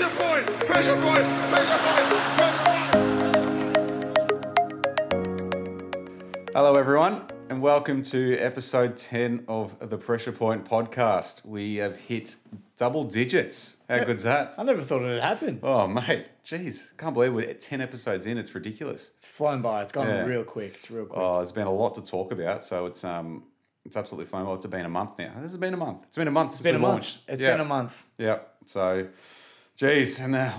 Pressure point! Pressure point! Pressure point! Hello everyone and welcome to episode 10 of the Pressure Point podcast. We have hit double digits. How good's that? I never thought it would happen. Oh mate, jeez, can't believe we're 10 episodes in. It's ridiculous. It's flown by. It's gone real quick. It's real quick. Oh, there's been a lot to talk about, so it's absolutely fine. Well, it's been a month now. Has it been a month? It's been a month since we launched. It's been a month. Yeah. So, geez, and a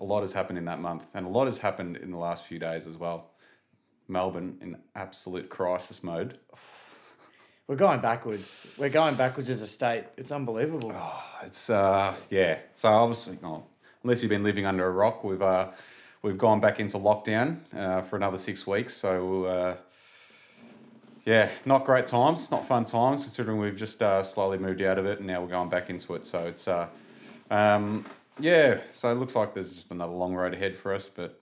lot has happened in that month, and a lot has happened in the last few days as well. Melbourne in absolute crisis mode. We're going backwards. We're going backwards as a state. It's unbelievable. Oh, it's So obviously, unless you've been living under a rock, we've gone back into lockdown for another 6 weeks. So. Yeah, not great times, not fun times, considering we've just slowly moved out of it and now we're going back into it. So it's, so it looks like there's just another long road ahead for us. But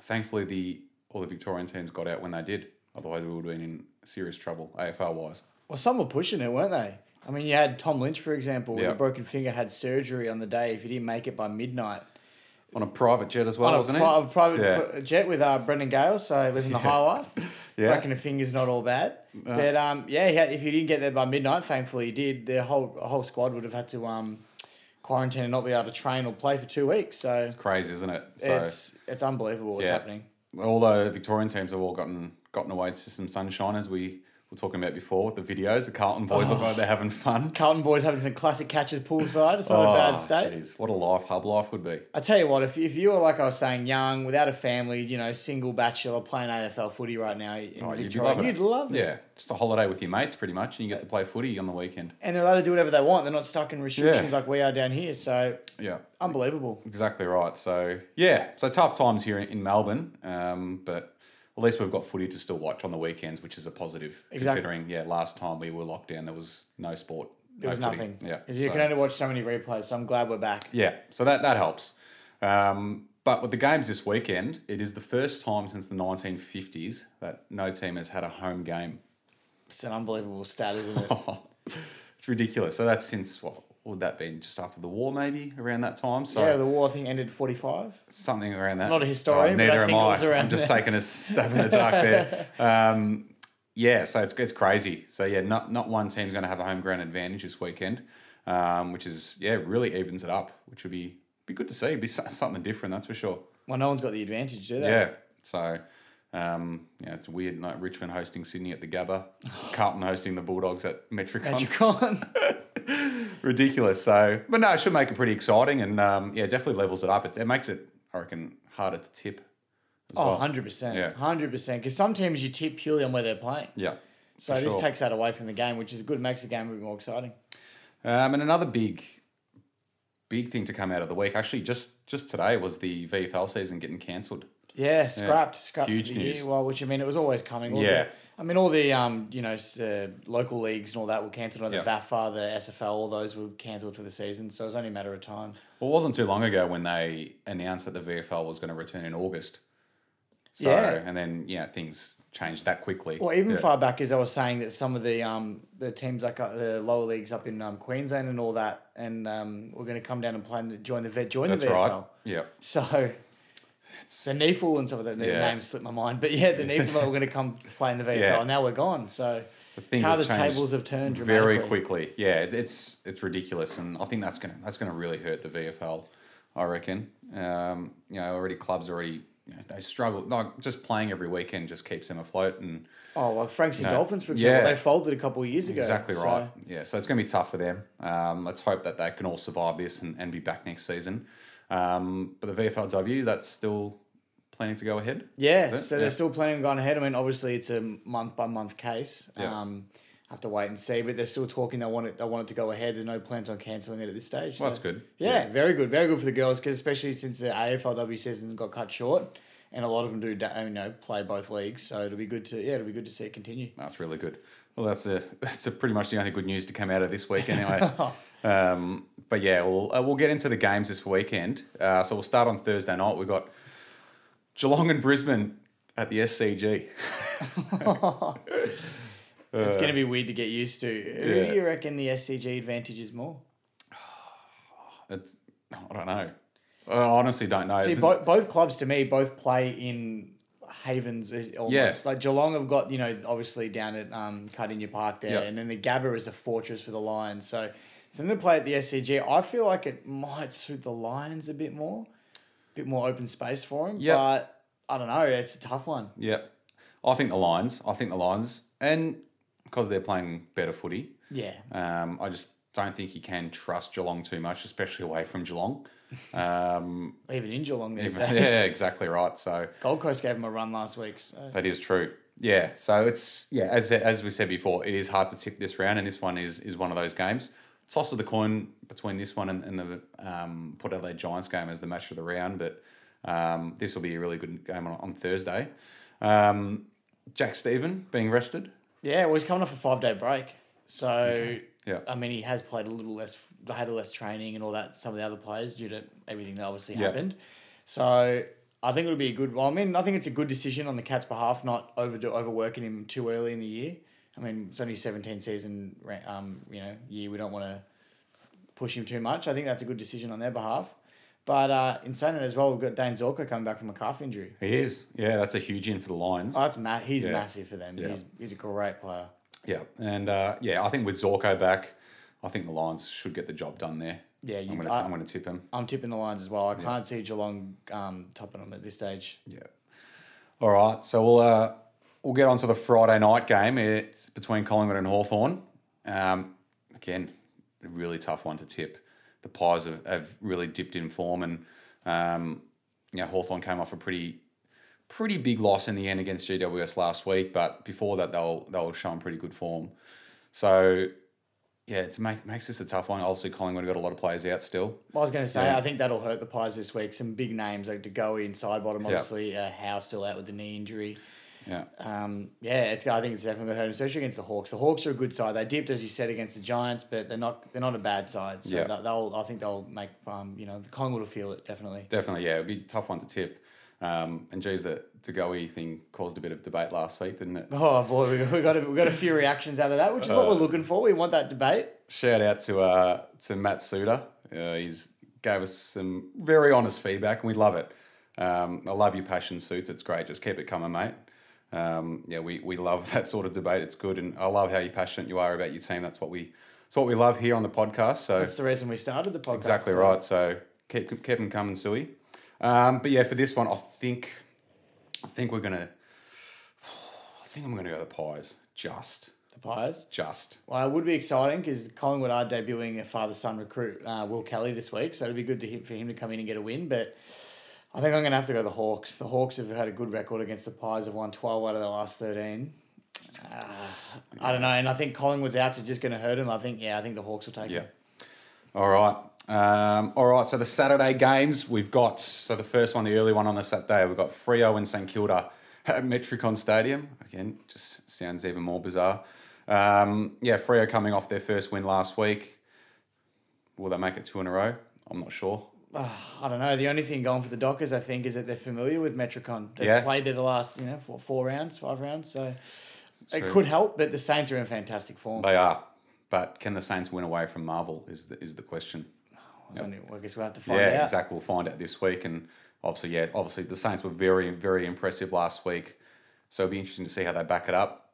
thankfully, all the Victorian teams got out when they did. Otherwise, we would have been in serious trouble, AFL-wise. Well, some were pushing it, weren't they? I mean, you had Tom Lynch, for example, with a broken finger, had surgery on the day. If he didn't make it by midnight. On a private jet as well, wasn't it? On a private jet with Brendan Gale, so living the high life. Yeah. Breaking a finger's not all bad. But, if you didn't get there by midnight, thankfully you did, the whole squad would have had to quarantine and not be able to train or play for 2 weeks. So it's crazy, isn't it? So, it's unbelievable what's happening. Although Victorian teams have all gotten away to some sunshine, as we were talking about before with the videos. The Carlton boys look like they're having fun. Carlton boys having some classic catches poolside. It's not a bad state. Geez. What a life hub life would be. I tell you what, if you were, like I was saying, young, without a family, single bachelor playing AFL footy right now in Victoria, you'd love it. Yeah, just a holiday with your mates pretty much, and you get to play footy on the weekend. And they're allowed to do whatever they want. They're not stuck in restrictions like we are down here. So unbelievable. Exactly right. So so tough times here in Melbourne, but. At least we've got footy to still watch on the weekends, which is a positive. Exactly. Considering, last time we were locked down, there was no sport. There was nothing. Yeah, you can only watch so many replays, so I'm glad we're back. Yeah, so that helps. But with the games this weekend, it is the first time since the 1950s that no team has had a home game. It's an unbelievable stat, isn't it? It's ridiculous. So that's since, would that be just after the war, maybe, around that time? So the war, I think, ended 45. Something around that. I'm not a historian, neither am I. It was around I'm just taking a stab in the dark there. So it's crazy. So, not one team's going to have a home ground advantage this weekend, which is, really evens it up, which would be good to see. It'd be something different, that's for sure. Well, no one's got the advantage, do they? Yeah, so... it's weird, like Richmond hosting Sydney at the Gabba, Carlton hosting the Bulldogs at Metricon. Ridiculous. So, but no, it should make it pretty exciting and, definitely levels it up. It makes it, I reckon, harder to tip as well. 100%. Yeah. 100%. Because sometimes you tip purely on where they're playing. Yeah. So this takes that away from the game, which is good. It makes the game a bit more exciting. And another big thing to come out of the week, actually just today, was the VFL season getting cancelled. Yeah, scrapped huge for the news. Year. Well, which, it was always coming. All the local leagues and all that were cancelled. The VAFA, the SFL, all those were cancelled for the season. So it was only a matter of time. Well, it wasn't too long ago when they announced that the VFL was going to return in August. So, and then things changed that quickly. Well, even far back as I was saying that some of the teams like the lower leagues up in Queensland and all that, and were going to come down and play and join the VFL. That's right. Yeah. So. It's the NYFL and some of the names slipped my mind. But the NYFL are going to come play in the VFL. And now we're gone. So how the tables have turned very quickly. Yeah, it's ridiculous. And I think that's going to really hurt the VFL, I reckon. Already clubs they struggle. Like just playing every weekend just keeps them afloat. And Franks and Dolphins, for example, they folded a couple of years ago. Exactly right. So. Yeah, so it's going to be tough for them. Let's hope that they can all survive this and be back next season. But the VFLW, that's still planning to go ahead? Yeah, so they're still planning on going ahead. I mean, obviously it's a month-by-month case. Have to wait and see, but they're still talking. They want it to go ahead. There's no plans on cancelling it at this stage. Well, that's good. Yeah, very good. Very good for the girls, because especially since the AFLW season got cut short, and a lot of them do play both leagues. So it'll be good to see it continue. That's really good. Well, that's pretty much the only good news to come out of this week anyway. We'll get into the games this weekend. So we'll start on Thursday night. We've got Geelong and Brisbane at the SCG. It's going to be weird to get used to. Who do you reckon the SCG advantage is more? It's I don't know. I honestly don't know. See, both clubs to me both play in havens almost. Yeah. Like Geelong have got, obviously down at Cardinia Park there, yep. And then the Gabba is a fortress for the Lions. So then they play at the SCG. I feel like it might suit the Lions a bit more open space for them. Yep. But I don't know. It's a tough one. Yeah. I think the Lions. And because they're playing better footy. Yeah. I just don't think you can trust Geelong too much, especially away from Geelong. Even in Geelong these days. Yeah, exactly right. So Gold Coast gave them a run last week. So. That is true. Yeah. So it's as we said before, it is hard to tip this round, and this one is one of those games. Toss of the coin between this one and the Port Adelaide Giants game as the match of the round, but this will be a really good game on Thursday. Jack Stephen being rested. Yeah, well, he's coming off a 5-day break, so. Okay. Yeah, I mean, he has played a little less, had a less training and all that, some of the other players due to everything that obviously happened. So I think it'll be a good one. I think it's a good decision on the Cats' behalf, not overworking him too early in the year. I mean, it's only 17 season, year. We don't want to push him too much. I think that's a good decision on their behalf. But in saying that as well, we've got Dayne Zorko coming back from a calf injury. He is. Yeah, that's a huge in for the Lions. Oh, that's he's massive for them. Yeah. He's a great player. Yeah, and I think with Zorko back, I think the Lions should get the job done there. Yeah, I'm going to tip him. I'm tipping the Lions as well. I can't see Geelong topping them at this stage. Yeah. All right, so we'll get on to the Friday night game. It's between Collingwood and Hawthorn. Again, a really tough one to tip. The Pies have really dipped in form, and Hawthorn came off a pretty big loss in the end against GWS last week, but before that they were showing pretty good form. So, it makes this a tough one. Obviously, Collingwood have got a lot of players out still. I was going to say, I think that'll hurt the Pies this week. Some big names like De Goey and Sidebottom, obviously. Howe still out with the knee injury. Yeah. I think it's definitely going to hurt, especially against the Hawks. The Hawks are a good side. They dipped, as you said, against the Giants, but they're not a bad side. So I think they'll make the Collingwood will feel it definitely. Definitely, yeah. It'll be a tough one to tip. And geez, the De Goey thing caused a bit of debate last week, didn't it? Oh boy, we got a few reactions out of that, which is what we're looking for. We want that debate. Shout out to Matt Suter. He's gave us some very honest feedback, and we love it. I love your passion, Suits. It's great. Just keep it coming, mate. We love that sort of debate. It's good, and I love how passionate you are about your team. That's what we love here on the podcast. So that's the reason we started the podcast. Exactly right. So keep them coming, Suey. For this one, I think I'm going to go the Pies. Just. The Pies? Just. Well, it would be exciting because Collingwood are debuting a father-son recruit, Will Kelly, this week, so it'd be good for him to come in and get a win, but I think I'm going to have to go the Hawks. The Hawks have had a good record against the Pies, have won 12 out of their last 13. I don't know, and I think Collingwood's outs are just going to hurt him. I think the Hawks will take it. All right. So the Saturday games we've got, the first one, the early one on the Saturday, we've got Freo and St Kilda at Metricon Stadium. Again, just sounds even more bizarre. Freo coming off their first win last week. Will they make it 2 in a row? I'm not sure. I don't know. The only thing going for the Dockers, I think, is that they're familiar with Metricon. They've played there the last, five rounds. So it could help, but the Saints are in fantastic form. They are. But can the Saints win away from Marvel is the question. I guess we'll have to find out. Yeah, exactly. We'll find out this week. And obviously the Saints were very, very impressive last week. So it'll be interesting to see how they back it up.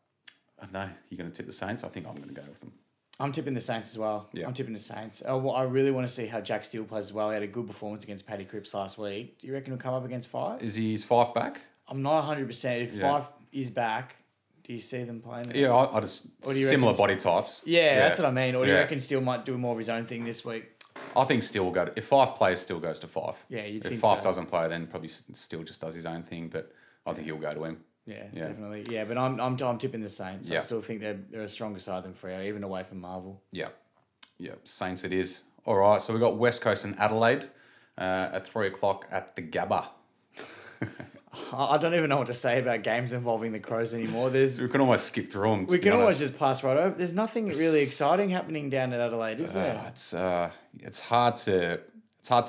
I don't know. You're going to tip the Saints? I think I'm going to go with them. I'm tipping the Saints as well. Yeah. I'm tipping the Saints. I really want to see how Jack Steele plays as well. He had a good performance against Paddy Cripps last week. Do you reckon he'll come up against Fife? Is Fife back? I'm not 100%. If Fife is back... Do you see them playing? Yeah, I just similar body types. Yeah, that's what I mean. Or do you reckon Steele might do more of his own thing this week? I think Steele will go. If Fife plays, Steele goes to Fife. Yeah, you'd think so. If Fife doesn't play, then probably Steele just does his own thing. But I think he'll go to him. Yeah, definitely. Yeah, but I'm tipping the Saints. Yeah. I still think they're a stronger side than Freo, even away from Marvel. Yeah, Saints it is. All right, so we got West Coast and Adelaide at 3:00 at the Gabba. I don't even know what to say about games involving the Crows anymore. We can almost skip through them. We can always just pass right over. There's nothing really exciting happening down at Adelaide, is there? It's hard to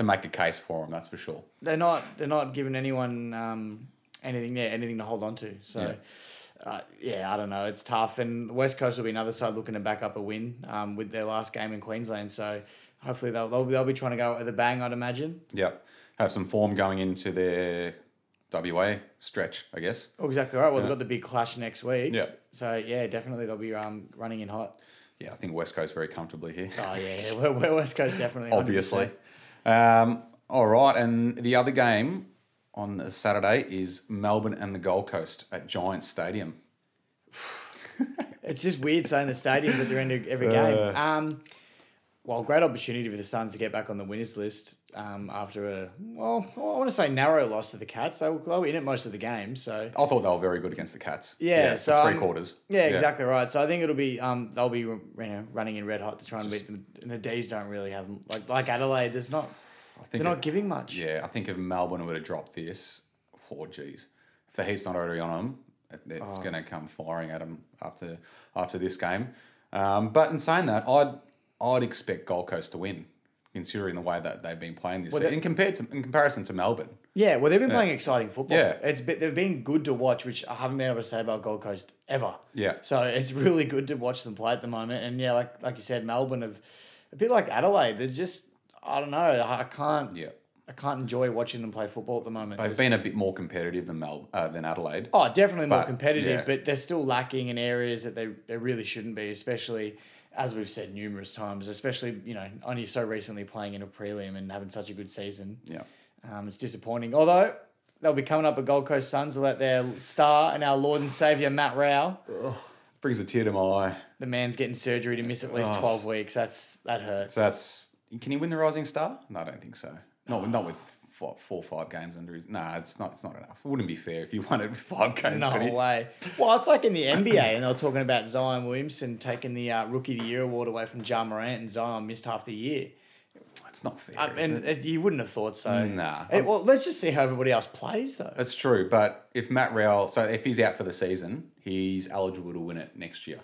make a case for them. That's for sure. They're not giving anyone anything to hold on to. So I don't know. It's tough, and the West Coast will be another side looking to back up a win with their last game in Queensland. So hopefully they'll be trying to go at the bang, I'd imagine. Yeah, have some form going into their WA stretch, I guess. Oh, exactly right. Well, they've got the big clash next week. Yeah. So yeah, definitely they'll be running in hot. Yeah, I think West Coast very comfortably here. Oh yeah, we're West Coast definitely. Obviously. All right, and the other game on Saturday is Melbourne and the Gold Coast at Giants Stadium. It's just weird saying the stadiums at the end of every game. Well, great opportunity for the Suns to get back on the winners list after I want to say narrow loss to the Cats. They were in it most of the game. So I thought they were very good against the Cats. Yeah, so three quarters. Yeah, exactly right. So I think it'll be they'll be running in red hot to try and beat them. And the D's don't really have them. Like Adelaide, there's not. They're not giving much. Yeah, I think if Melbourne were to drop this, oh geez, if the Heat's not already on them, it's going to come firing at them after this game. But in saying that, I'd expect Gold Coast to win, considering the way that they've been playing this in comparison to Melbourne. Yeah, well, they've been playing exciting football. Yeah. They've been good to watch, which I haven't been able to say about Gold Coast ever. Yeah. So it's really good to watch them play at the moment. And yeah, like you said, Melbourne have a bit like Adelaide. There's just, I don't know. I can't enjoy watching them play football at the moment. They've been a bit more competitive than Adelaide. Oh, definitely more competitive, but they're still lacking in areas that they really shouldn't be, especially as we've said numerous times, especially, you know, only so recently playing in a prelim and having such a good season. Yeah. It's disappointing. Although they'll be coming up at Gold Coast Suns without their star and our Lord and Saviour Matt Rowell. Brings a tear to my eye. The man's getting surgery to miss at least 12 weeks. That hurts. Can he win the Rising Star? No, I don't think so. Not with four or five games under his... No, it's not enough. It wouldn't be fair if you won it with 5 games. No way. Well, it's like in the NBA and they were talking about Zion Williamson taking the Rookie of the Year award away from Ja Morant, and Zion missed half the year. It's not fair, is it? You wouldn't have thought so. Nah. Well, let's just see how everybody else plays, though. That's true, but if Matt Rowell... So if he's out for the season, he's eligible to win it next year.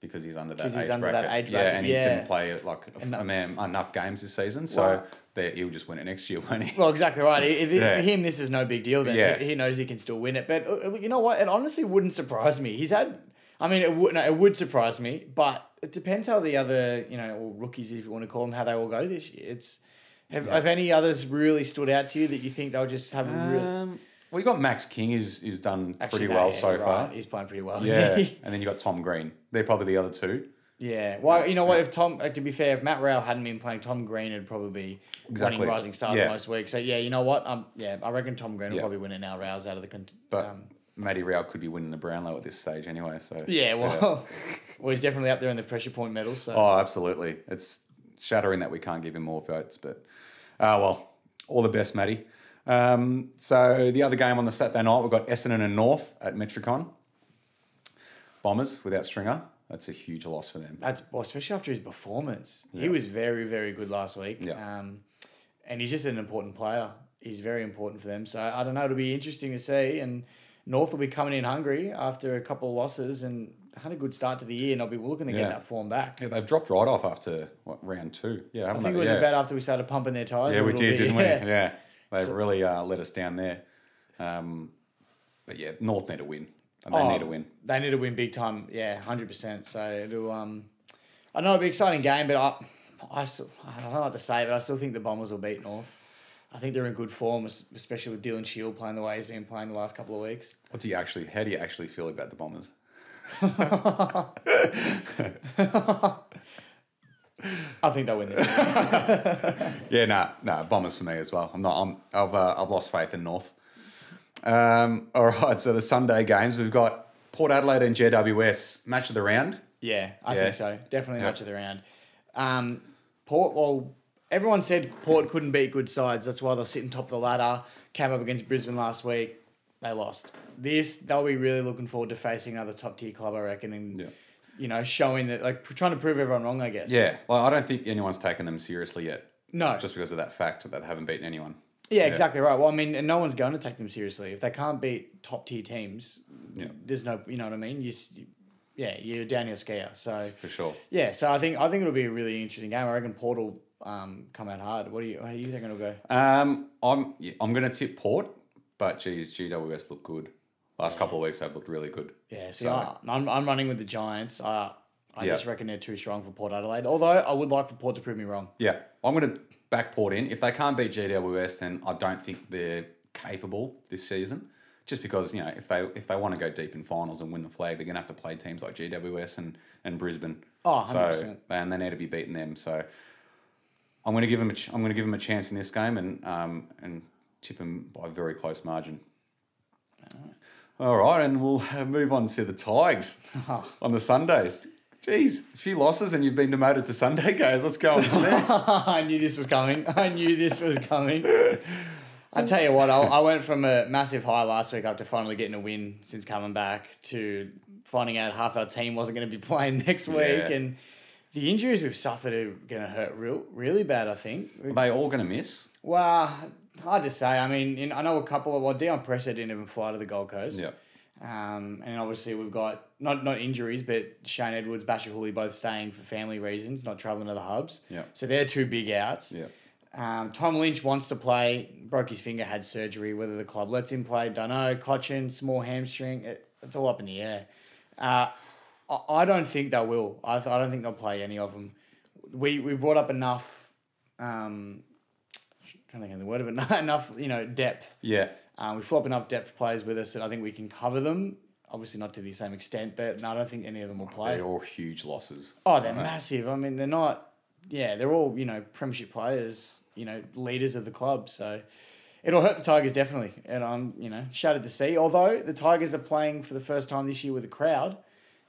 Because he's under that age bracket. And he didn't play enough games this season, so he'll just win it next year, won't he? Well, exactly right. For him, this is no big deal then. Yeah. He knows he can still win it. But you know what? It honestly wouldn't surprise me. It would surprise me, but it depends how the other, you know, or rookies, if you want to call them, how they all go this year. Have any others really stood out to you that you think they'll just have a real... Well, you got Max King, who's done pretty well so far. He's playing pretty well. Yeah, and then you got Tom Green. They're probably the other two. Yeah. Well, you know what? If to be fair, if Matt Rowell hadn't been playing, Tom Green would probably be winning Rising Stars most weeks. So yeah, you know what? I reckon Tom Green will probably win it now. Rowell's out of the Matty Rowell could be winning the Brownlow at this stage anyway. So yeah, well, he's definitely up there in the pressure point medal. So absolutely, it's shattering that we can't give him more votes. But all the best, Matty. So the other game on the Saturday night, we've got Essendon and North at Metricon. Bombers without Stringer. That's a huge loss for them. Especially after his performance. Yeah. He was very, very good last week. Yeah. And he's just an important player. He's very important for them. So I don't know. It'll be interesting to see. And North will be coming in hungry after a couple of losses and had a good start to the year, and they'll be looking to get that form back. Yeah, they've dropped right off after, round 2? Yeah, I think it was about after we started pumping their tyres. Yeah, we did, didn't we? Yeah. They've really let us down there. But yeah, North need a win. And they need a win. They need a win big time. Yeah, 100%. So it'll... I know it'll be an exciting game, but I don't like to say it, but I still think the Bombers will beat North. I think they're in good form, especially with Dylan Shield playing the way he's been playing the last couple of weeks. How do you actually feel about the Bombers? I think they'll win this. Bombers for me as well. I've lost faith in North. All right, so the Sunday games, we've got Port Adelaide and JWS. Match of the round? Yeah, I think so. Definitely match of the round. Everyone said Port couldn't beat good sides. That's why they're sitting top of the ladder. Came up against Brisbane last week. They lost. They'll be really looking forward to facing another top-tier club, I reckon, you know, showing that, trying to prove everyone wrong, I guess. Yeah. Well, I don't think anyone's taken them seriously yet. No. Just because of that fact that they haven't beaten anyone. Yeah, exactly right. Well, I mean, and no one's going to take them seriously. If they can't beat top-tier teams, there's no, you know what I mean? You're down your skier. So, for sure. Yeah, so I think it'll be a really interesting game. I reckon Port will come out hard. How do you think it'll go? I'm going to tip Port, but, geez, GWS look good. Last couple of weeks, they've looked really good. Yeah, so I'm running with the Giants. I just reckon they're too strong for Port Adelaide, although I would like for Port to prove me wrong. Yeah, I'm going to back Port in. If they can't beat GWS, then I don't think they're capable this season. Just because, you know, if they want to go deep in finals and win the flag, they're going to have to play teams like GWS and Brisbane. Oh, 100%. So, and they need to be beating them. So I'm going to give them a chance in this game and tip them by a very close margin. All right, and we'll move on to the Tigers on the Sundays. Jeez, a few losses and you've been demoted to Sunday games. What's going on there? I knew this was coming. I tell you what, I went from a massive high last week up to finally getting a win since coming back to finding out half our team wasn't going to be playing next week. Yeah. And the injuries we've suffered are going to hurt really bad, I think. Are they all going to miss? Well, hard to say. I mean, I know a couple of... Well, Deion Presa didn't even fly to the Gold Coast. Yeah. And obviously we've got, not injuries, but Shane Edwards, Bashir Hooley, both staying for family reasons, not travelling to the hubs. Yeah. So they're two big outs. Yeah. Tom Lynch wants to play, broke his finger, had surgery. Whether the club lets him play, don't know. Cochin, small hamstring, it's all up in the air. I don't think they will. I don't think they'll play any of them. We brought up enough, trying to think of the word of it, enough, you know, depth. Yeah. We flop enough depth players with us that I think we can cover them. Obviously not to the same extent, but I don't think any of them will play. They're all huge losses. Oh, they're massive. I mean, they're not... Yeah, they're all, you know, premiership players, you know, leaders of the club. So it'll hurt the Tigers definitely. And I'm, you know, shattered to see. Although the Tigers are playing for the first time this year with a crowd.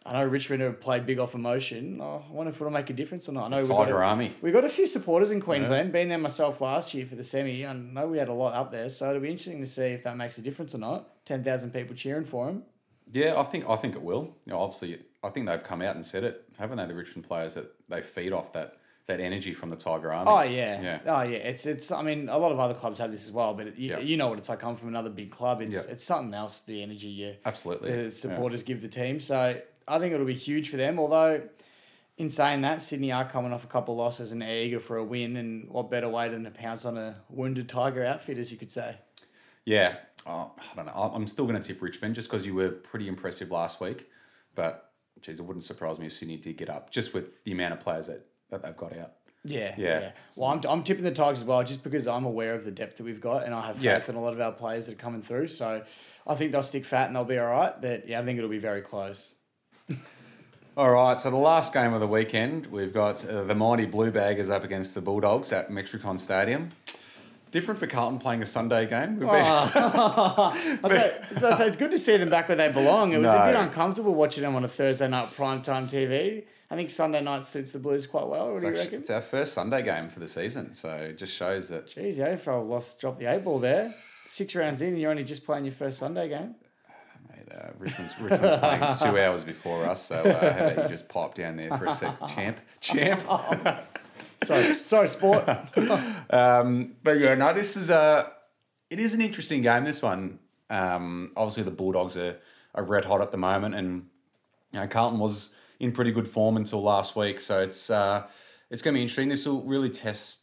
I know Richmond have played big off emotion. Oh, I wonder if it'll make a difference or not. I know Tiger Army. We got a few supporters in Queensland. Yeah. Been there myself last year for the semi. I know we had a lot up there. So it'll be interesting to see if that makes a difference or not. 10,000 people cheering for them. Yeah, I think it will. You know, obviously, I think they've come out and said it, haven't they? The Richmond players, that they feed off that energy from the Tiger Army. Oh, yeah. Oh, yeah. It's. I mean, a lot of other clubs have this as well, but you know what it's like. Come from another big club. It's something else, the energy absolutely the supporters give the team. So I think it'll be huge for them. Although, in saying that, Sydney are coming off a couple of losses and they're eager for a win, and what better way than to pounce on a wounded Tiger outfit, as you could say. Yeah. I don't know. I'm still going to tip Richmond just because you were pretty impressive last week. But, geez, it wouldn't surprise me if Sydney did get up, just with the amount of players that they've got out. Yeah. Well, I'm tipping the Tigers as well, just because I'm aware of the depth that we've got, and I have faith in a lot of our players that are coming through. So I think they'll stick fat and they'll be all right. But yeah, I think it'll be very close. All right. So the last game of the weekend, we've got the mighty Blue Baggers up against the Bulldogs at Metricon Stadium. Different for Carlton playing a Sunday game. I was going to say, it's good to see them back where they belong. It was a bit uncomfortable watching them on a Thursday night primetime TV. I think Sunday night suits the Blues quite well. What do you reckon? It's our first Sunday game for the season, so it just shows that... Jeez, the AFL dropped the eight ball there. 6 rounds in and you're only just playing your first Sunday game. Mate, Richmond's playing 2 hours before us, so how about you just pipe down there for a sec, champ? Sorry, sport. But yeah, no, this is it is an interesting game, this one. Obviously, the Bulldogs are red hot at the moment, and you know, Carlton was in pretty good form until last week, so it's going to be interesting. This will really test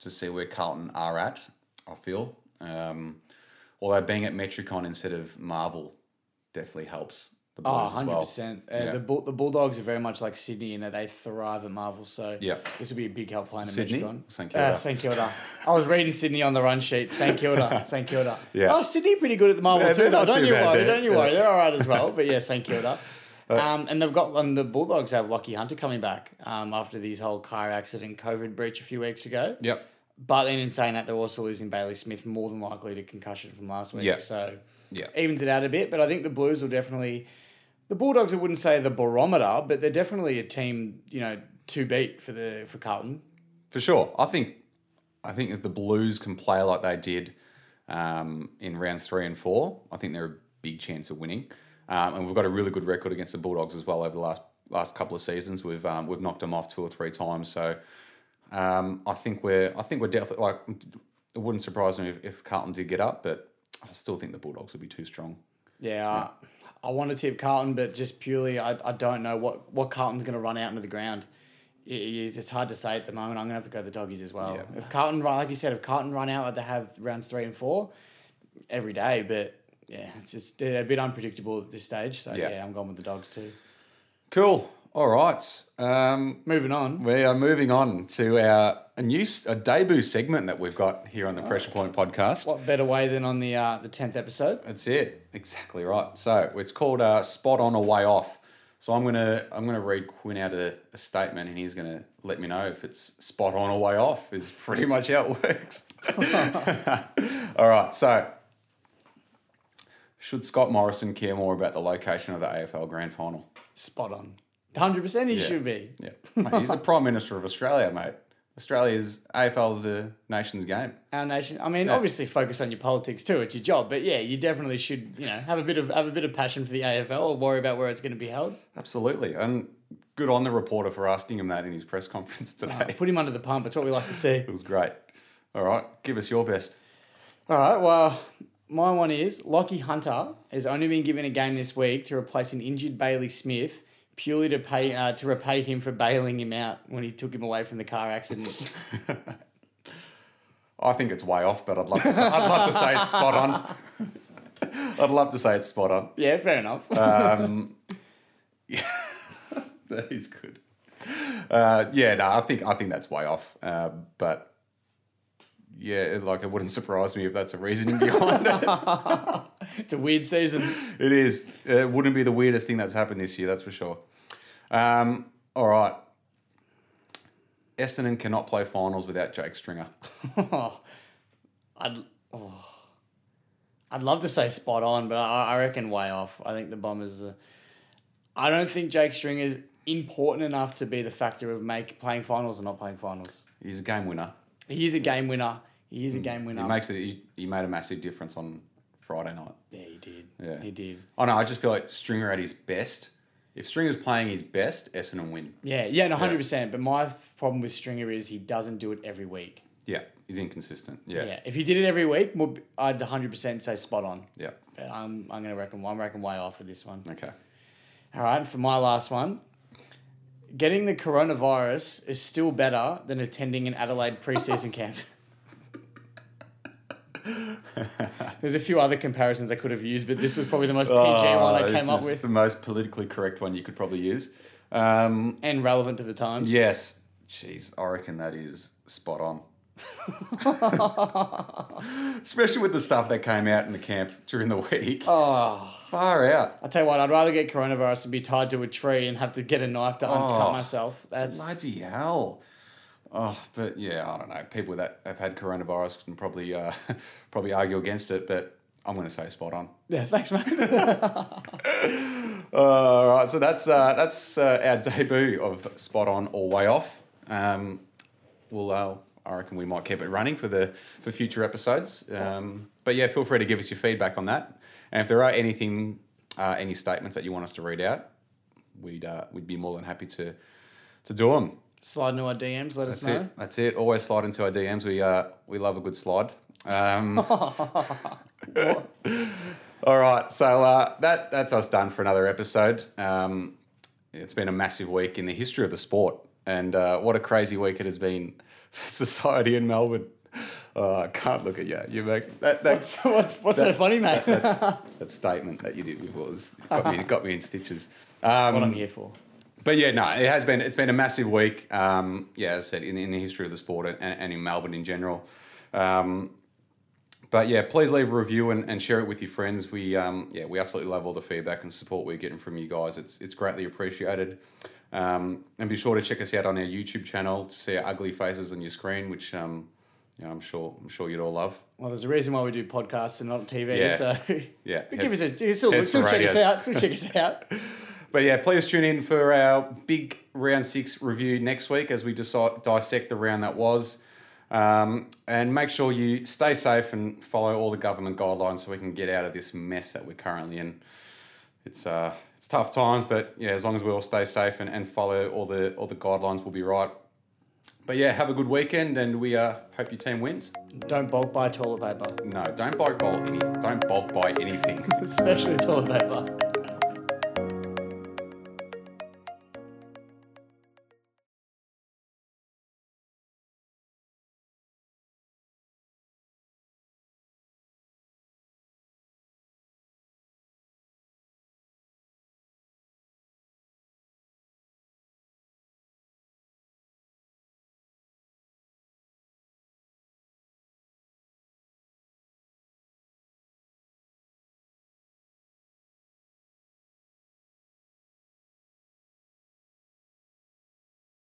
to see where Carlton are at, I feel. Although being at Metricon instead of Marvel definitely helps. The Bulldogs 100%. As well. The Bulldogs are very much like Sydney in that they thrive at Marvel, so this would be a big help playing at Metricon. St Kilda. I was reading Sydney on the run sheet. St Kilda. Yeah. Oh, Sydney pretty good at the Marvel too. Don't you worry. They're all right as well. But yeah, St Kilda. And they've got the Bulldogs have Lockie Hunter coming back after this whole car accident COVID breach a few weeks ago. Yep. But then in saying that, they're also losing Bailey Smith, more than likely to concussion from last week. Yep. So evens it out a bit. But I think the Blues will definitely... The Bulldogs, I wouldn't say the barometer, but they're definitely a team, you know, to beat for Carlton. For sure. I think if the Blues can play like they did in rounds 3 and 4, I think they're a big chance of winning. And we've got a really good record against the Bulldogs as well over the last couple of seasons. We've knocked them off 2 or 3 times. So I think we're definitely, like, it wouldn't surprise me if Carlton did get up, but I still think the Bulldogs would be too strong. Yeah. I want to tip Carlton, but just purely I don't know what Carlton's going to run out into the ground. It's hard to say at the moment. I'm going to have to go to the Doggies as well. Yeah. If Carlton, like you said, run out like they have rounds 3 and 4 every day, but yeah, it's just they're a bit unpredictable at this stage. So I'm going with the Dogs too. Cool. All right. Moving on. We are moving on to our a debut segment that we've got here on the Pressure Point podcast. What better way than on the 10th episode? That's it. Exactly right. So it's called Spot On or Way Off. So I'm gonna read Quinn out a statement, and he's gonna let me know if it's spot on or way off. Is pretty much how it works. All right. So, should Scott Morrison care more about the location of the AFL Grand Final? Spot on. 100% he should be. Yeah, mate, he's the Prime Minister of Australia, mate. Australia's AFL is the nation's game. Our nation. I mean, obviously focus on your politics too. It's your job, but yeah, you definitely should. You know, have a bit of passion for the AFL or worry about where it's going to be held. Absolutely, and good on the reporter for asking him that in his press conference today. No, put him under the pump. It's what we like to see. It was great. All right, give us your best. All right. Well, my one is Lockie Hunter has only been given a game this week to replace an injured Bailey Smith, purely to repay him for bailing him out when he took him away from the car accident. I think it's way off, but I'd love to say it's spot on. I'd love to say it's spot on. Yeah, fair enough. Yeah, that is good. I think that's way off. But yeah, like it wouldn't surprise me if that's a reasoning behind it. It's a weird season. It is. It wouldn't be the weirdest thing that's happened this year, that's for sure. All right. Essendon cannot play finals without Jake Stringer. I'd love to say spot on, but I reckon way off. I think the Bombers are... I don't think Jake Stringer is important enough to be the factor of playing finals or not playing finals. He's a game winner. He is a game winner. He made a massive difference on Friday night. Yeah, he did. Yeah, he did. Oh, no, I just feel like Stringer at his best. If Stringer's playing his best, Essendon win. Yeah, no, 100%. Yeah. But my problem with Stringer is he doesn't do it every week. Yeah, he's inconsistent. Yeah. If he did it every week, I'd 100% say spot on. Yeah. But I'm going to reckon way off for this one. Okay. All right, for my last one, getting the coronavirus is still better than attending an Adelaide preseason camp. There's a few other comparisons I could have used, but this was probably the most PG one I came up with. The most politically correct one you could probably use. And relevant to the times. Yes. Jeez, I reckon that is spot on. Especially with the stuff that came out in the camp during the week. Oh. Far out. I tell you what, I'd rather get coronavirus and be tied to a tree and have to get a knife to uncut myself. That's bloody hell. Oh, but yeah, I don't know. People that have had coronavirus can probably argue against it, but I'm going to say spot on. Yeah, thanks, mate. All right, so that's our debut of Spot On or Way Off. I reckon we might keep it running for future episodes. But yeah, feel free to give us your feedback on that, and if there are any statements that you want us to read out, we'd be more than happy to do them. Slide into our DMs, let us know. That's it. Always slide into our DMs. We love a good slide. All right, so that's us done for another episode. It's been a massive week in the history of the sport, and what a crazy week it has been for society in Melbourne. I can't look at you. You make that. What's so funny, mate? That statement that you did before got me in stitches. That's what I'm here for. But yeah, no, it's been a massive week. As I said, in the history of the sport and in Melbourne in general. But yeah, please leave a review and share it with your friends. We absolutely love all the feedback and support we're getting from you guys. It's greatly appreciated. And be sure to check us out on our YouTube channel to see our ugly faces on your screen, which I'm sure you'd all love. Well, there's a reason why we do podcasts and not TV. Yeah. So yeah, but still check us out. But yeah, please tune in for our big round 6 review next week as we dissect the round that was. And make sure you stay safe and follow all the government guidelines so we can get out of this mess that we're currently in. It's tough times, but yeah, as long as we all stay safe and follow all the guidelines, we'll be right. But yeah, have a good weekend, and we hope your team wins. Don't bulk buy toilet paper. No, don't bulk buy anything. Especially toilet paper.